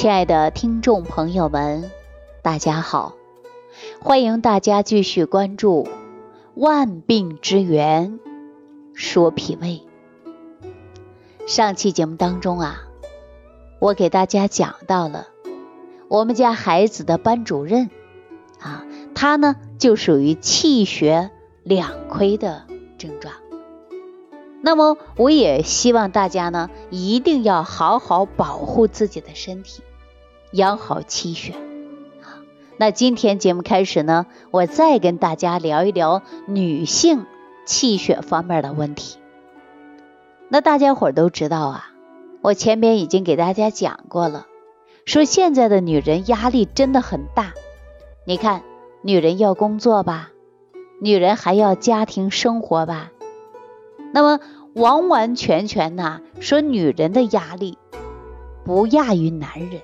亲爱的听众朋友们，大家好，欢迎大家继续关注万病之源说脾胃。上期节目当中啊，我给大家讲到了我们家孩子的班主任啊，他呢就属于气血两亏的症状。那么我也希望大家呢一定要好好保护自己的身体，养好气血。那今天节目开始呢，我再跟大家聊一聊女性气血方面的问题。那大家伙都知道啊，我前面已经给大家讲过了，说现在的女人压力真的很大。你看，女人要工作吧，女人还要家庭生活吧，那么完完全全呢，说女人的压力不亚于男人。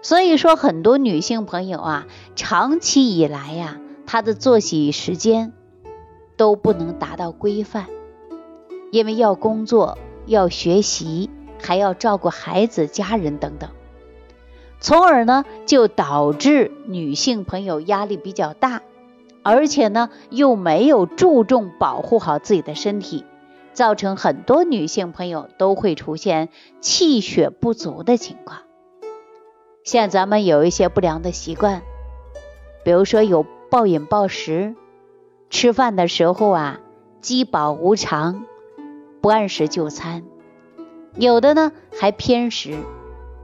所以说很多女性朋友啊，长期以来呀，她的作息时间都不能达到规范，因为要工作，要学习，还要照顾孩子、家人等等，从而呢就导致女性朋友压力比较大，而且呢又没有注重保护好自己的身体，造成很多女性朋友都会出现气血不足的情况。像咱们有一些不良的习惯，比如说有暴饮暴食，吃饭的时候啊饥饱无常，不按时就餐，有的呢还偏食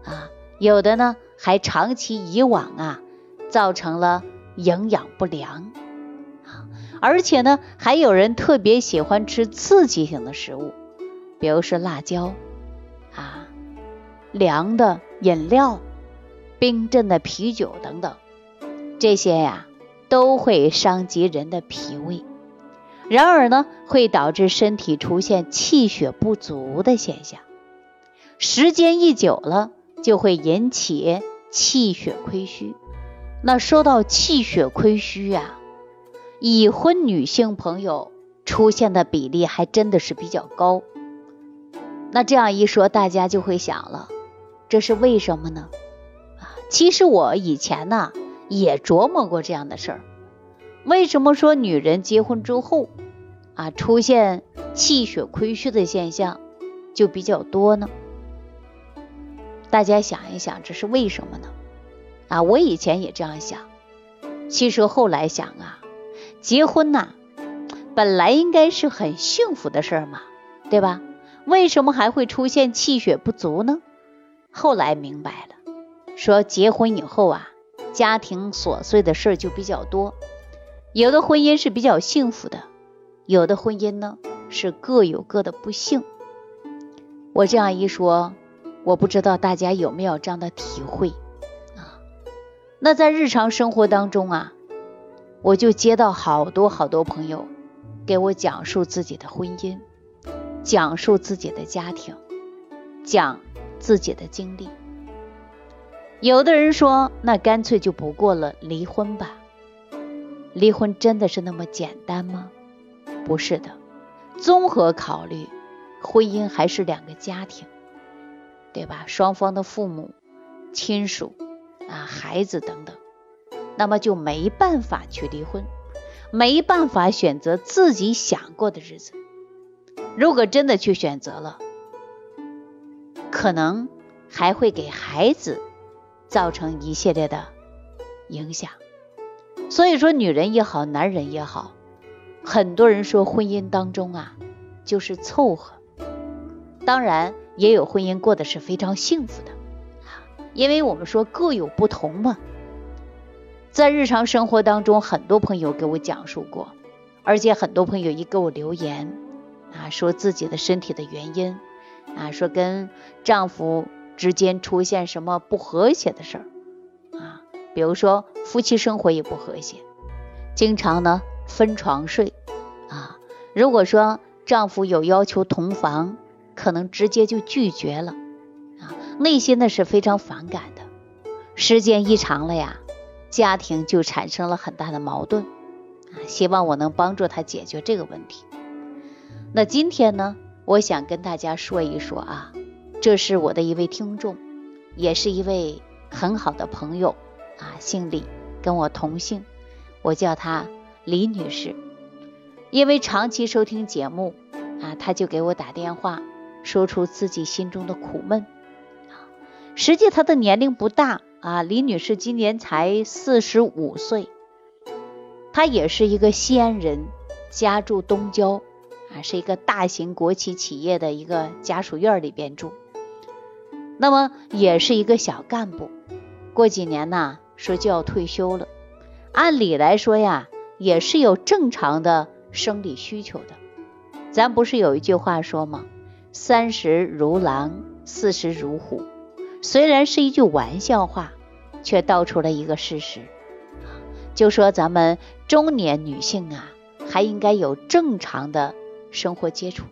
啊，有的呢还长期以往啊造成了营养不良。而且呢还有人特别喜欢吃刺激性的食物，比如说辣椒啊、凉的饮料、冰镇的啤酒等等，这些呀都会伤及人的脾胃，然而呢会导致身体出现气血不足的现象，时间一久了就会引起气血亏虚。那说到气血亏虚啊，已婚女性朋友出现的比例还真的是比较高。那这样一说，大家就会想了，这是为什么呢？其实我以前呢也琢磨过这样的事儿。为什么说女人结婚之后啊出现气血亏虚的现象就比较多呢？大家想一想，这是为什么呢？啊，我以前也这样想，其实后来想啊，结婚呐，本来应该是很幸福的事儿嘛，对吧？为什么还会出现气血不足呢？后来明白了，说结婚以后啊，家庭琐碎的事就比较多，有的婚姻是比较幸福的，有的婚姻呢是各有各的不幸。我这样一说，我不知道大家有没有这样的体会啊？那在日常生活当中啊，我就接到好多朋友给我讲述自己的婚姻，讲述自己的家庭，讲自己的经历。有的人说，那干脆就不过了，离婚吧。离婚真的是那么简单吗？不是的，综合考虑，婚姻还是两个家庭，对吧？双方的父母、亲属啊、孩子等等，那么就没办法去离婚，没办法选择自己想过的日子。如果真的去选择了，可能还会给孩子造成一系列的影响。所以说，女人也好，男人也好，很多人说婚姻当中啊就是凑合。当然也有婚姻过得是非常幸福的，因为我们说各有不同嘛。在日常生活当中，很多朋友给我讲述过，而且很多朋友也给我留言啊，说自己的身体的原因啊，说跟丈夫之间出现什么不和谐的事儿啊，比如说夫妻生活也不和谐，经常呢分床睡啊。如果说丈夫有要求同房，可能直接就拒绝了啊，内心呢是非常反感的。时间一长了呀，家庭就产生了很大的矛盾啊，希望我能帮助他解决这个问题。那今天呢，我想跟大家说一说啊，这是我的一位听众也是一位很好的朋友啊，姓李，跟我同姓，我叫她李女士。因为长期收听节目啊，她就给我打电话，说出自己心中的苦闷。实际她的年龄不大啊，李女士今年才45岁，她也是一个西安人，家住东郊啊，是一个大型国企企业的一个家属院里边住，那么也是一个小干部，过几年呢说就要退休了。按理来说呀，也是有正常的生理需求的。咱不是有一句话说吗？30如狼，40如虎。虽然是一句玩笑话，却道出了一个事实，就说咱们中年女性啊，还应该有正常的生活接触。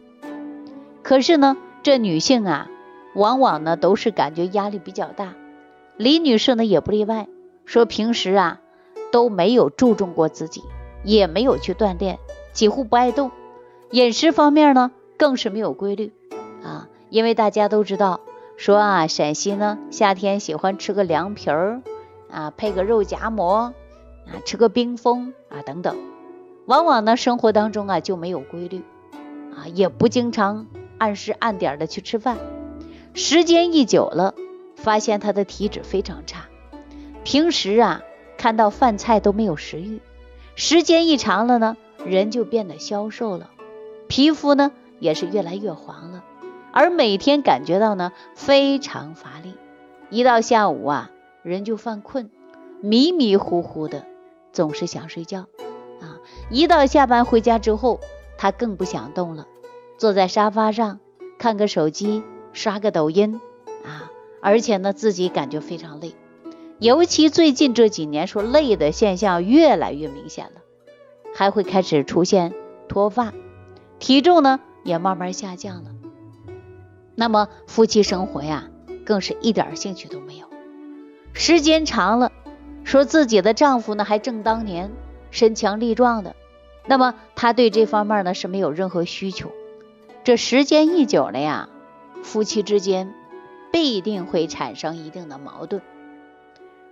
可是呢，这女性啊，往往呢都是感觉压力比较大。李女士呢也不例外，说平时啊都没有注重过自己，也没有去锻炼，几乎不爱动。饮食方面呢更是没有规律啊，因为大家都知道说啊，陕西呢夏天喜欢吃个凉皮儿啊，配个肉夹馍啊，吃个冰峰啊等等。往往呢生活当中啊就没有规律啊，也不经常按时按点的去吃饭。时间一久了，发现他的体质非常差，平时啊看到饭菜都没有食欲，时间一长了呢，人就变得消瘦了，皮肤呢也是越来越黄了，而每天感觉到呢非常乏力，一到下午啊人就犯困，迷迷糊糊的，总是想睡觉啊。一到下班回家之后，他更不想动了，坐在沙发上看个手机，刷个抖音啊，而且呢自己感觉非常累，尤其最近这几年说累的现象越来越明显了，还会开始出现脱发，体重呢也慢慢下降了。那么夫妻生活呀更是一点兴趣都没有。时间长了，说自己的丈夫呢还正当年，身强力壮的，那么他对这方面呢是没有任何需求。这时间一久了呀，夫妻之间必定会产生一定的矛盾。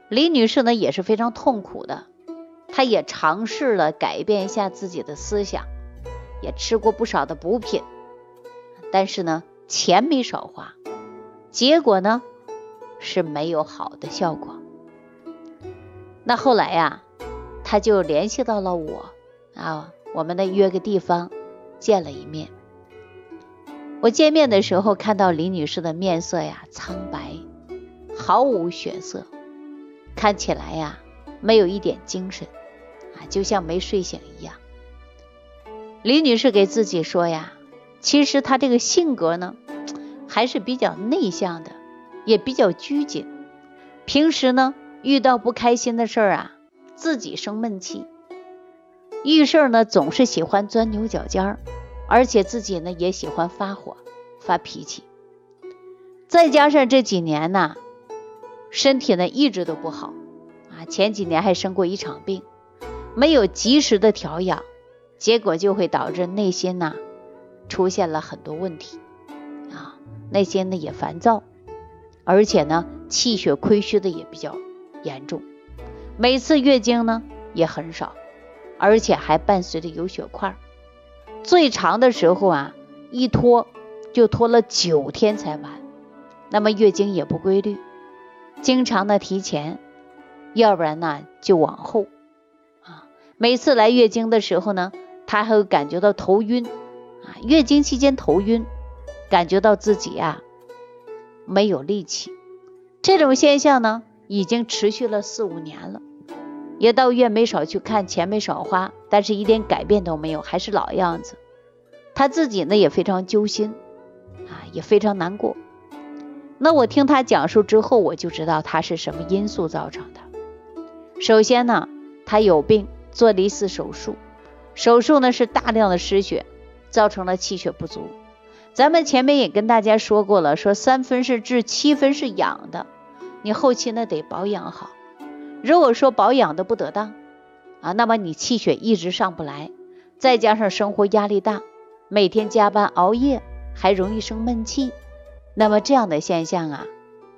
李女士呢也是非常痛苦的，她也尝试了改变一下自己的思想，也吃过不少的补品，但是呢钱没少花，结果呢是没有好的效果。那后来呀，她就联系到了我啊，我们呢约个地方见了一面。我见面的时候看到李女士的面色呀苍白，毫无血色，看起来呀没有一点精神啊，就像没睡醒一样。李女士给自己说呀，其实她这个性格呢还是比较内向的，也比较拘谨，平时呢遇到不开心的事儿啊自己生闷气，遇事呢总是喜欢钻牛角尖儿，而且自己呢也喜欢发火发脾气。再加上这几年呢身体呢一直都不好啊，前几年还生过一场病，没有及时的调养，结果就会导致内心呢出现了很多问题啊，内心呢也烦躁，而且呢气血亏虚的也比较严重，每次月经呢也很少，而且还伴随着有血块，最长的时候啊一拖就拖了9天才完。那么月经也不规律，经常的提前，要不然呢就往后啊。每次来月经的时候呢，她还会感觉到头晕啊，月经期间头晕，感觉到自己啊没有力气。这种现象呢已经持续了4-5年了，也到院没少去看，钱没少花，但是一点改变都没有，还是老样子。他自己呢也非常揪心啊，也非常难过。那我听他讲述之后，我就知道他是什么因素造成的。首先呢他有病，做了一次手术，手术呢是大量的失血，造成了气血不足。咱们前面也跟大家说过了，说3分是治，7分是养的，你后期呢得保养好。如果说保养的不得当啊，那么你气血一直上不来，再加上生活压力大，每天加班熬夜，还容易生闷气，那么这样的现象啊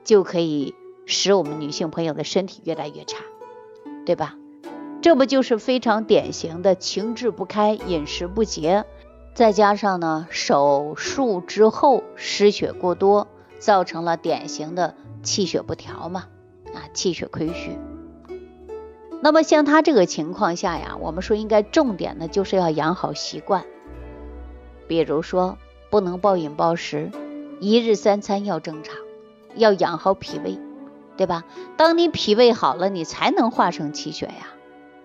就可以使我们女性朋友的身体越来越差，对吧？这不就是非常典型的情志不开、饮食不节，再加上呢手术之后失血过多，造成了典型的气血不调嘛，气血亏虚。那么像他这个情况下呀，我们说应该重点呢就是要养好习惯，比如说不能暴饮暴食，一日三餐要正常，要养好脾胃，对吧？当你脾胃好了，你才能化生气血呀，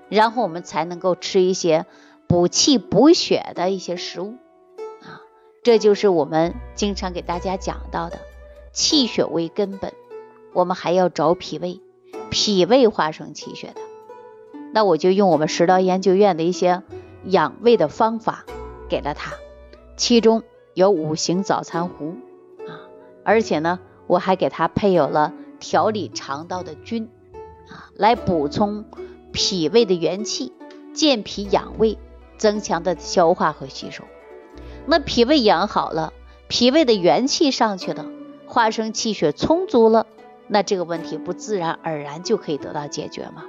然后我们才能够吃一些补气补血的一些食物啊，这就是我们经常给大家讲到的气血为根本，我们还要找脾胃，脾胃化生气血的。那我就用我们食疗研究院的一些养胃的方法给了他，其中有5行早餐糊啊，而且呢我还给他配有了调理肠道的菌啊，来补充脾胃的元气，健脾养胃，增强的消化和吸收。那脾胃养好了，脾胃的元气上去了，化生气血充足了，那这个问题不自然而然就可以得到解决吗？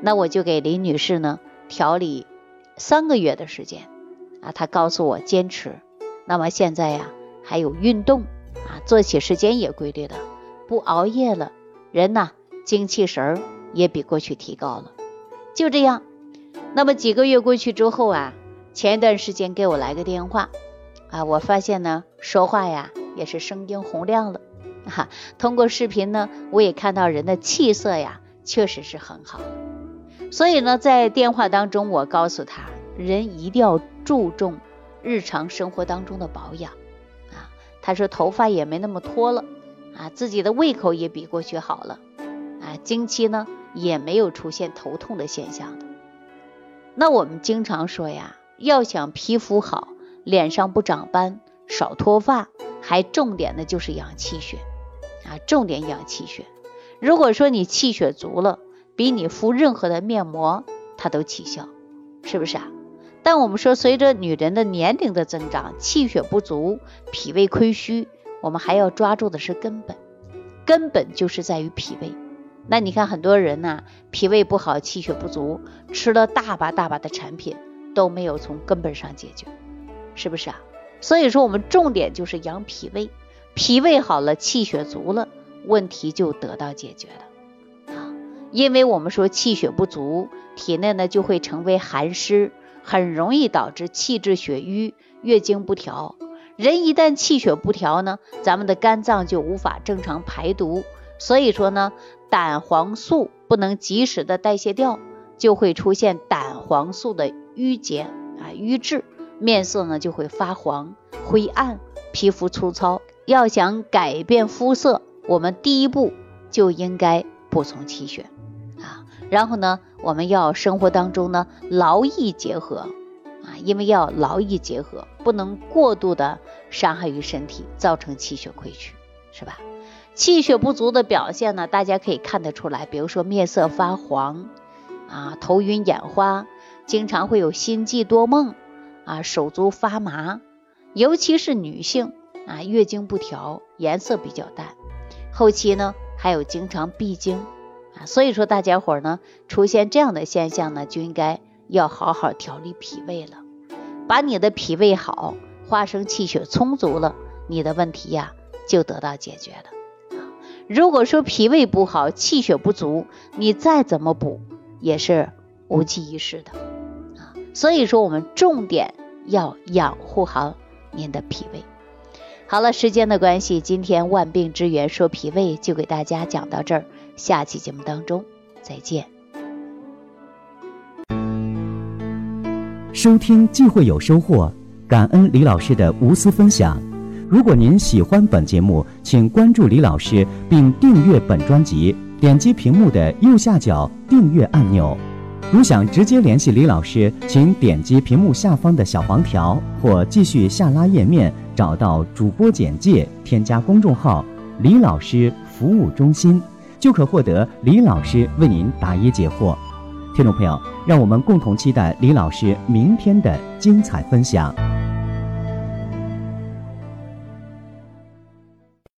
那我就给林女士呢调理3个月的时间啊，她告诉我坚持。那么现在呀，还有运动啊，作息时间也规律了，不熬夜了，人呐精气神儿也比过去提高了。就这样，那么几个月过去之后啊，前一段时间给我来个电话啊，我发现呢说话呀也是声音洪亮了啊，通过视频呢我也看到人的气色呀确实是很好。所以呢在电话当中我告诉他，人一定要注重日常生活当中的保养啊，他说头发也没那么脱了啊，自己的胃口也比过去好了啊，经期呢也没有出现头痛的现象的。那我们经常说呀，要想皮肤好，脸上不长斑，少脱发，还重点的就是养气血啊，重点养气血。如果说你气血足了，比你敷任何的面膜它都起效，是不是啊？但我们说随着女人的年龄的增长，气血不足，脾胃亏虚，我们还要抓住的是根本，根本就是在于脾胃。那你看很多人呢，脾胃不好，气血不足，吃了大把的产品都没有从根本上解决，是不是啊？所以说我们重点就是养脾胃，脾胃好了，气血足了，问题就得到解决了啊。因为我们说气血不足，体内呢就会成为寒湿，很容易导致气滞血瘀、月经不调。人一旦气血不调呢，咱们的肝脏就无法正常排毒，所以说呢，胆黄素不能及时的代谢掉，就会出现胆黄素的淤结啊、瘀滞，面色呢就会发黄、灰暗，皮肤粗糙。要想改变肤色，我们第一步就应该补充气血啊，然后呢，我们要生活当中呢劳逸结合。因为要劳逸结合，不能过度的伤害于身体，造成气血亏虚，是吧？气血不足的表现呢，大家可以看得出来，比如说面色发黄啊，头晕眼花，经常会有心悸多梦啊，手足发麻，尤其是女性啊，月经不调，颜色比较淡，后期呢还有经常闭经啊，所以说大家伙呢出现这样的现象呢，就应该要好好调理脾胃了，把你的脾胃好，化生气血充足了，你的问题呀就得到解决了。如果说脾胃不好，气血不足，你再怎么补也是无济于事的啊。所以说我们重点要养护好您的脾胃。好了，时间的关系，今天万病之源说脾胃就给大家讲到这儿，下期节目当中再见。收听既会有收获，感恩李老师的无私分享。如果您喜欢本节目，请关注李老师并订阅本专辑，点击屏幕的右下角订阅按钮。如想直接联系李老师，请点击屏幕下方的小黄条，或继续下拉页面找到主播简介，添加公众号李老师服务中心，就可获得李老师为您答疑解惑。听众朋友，让我们共同期待李老师明天的精彩分享。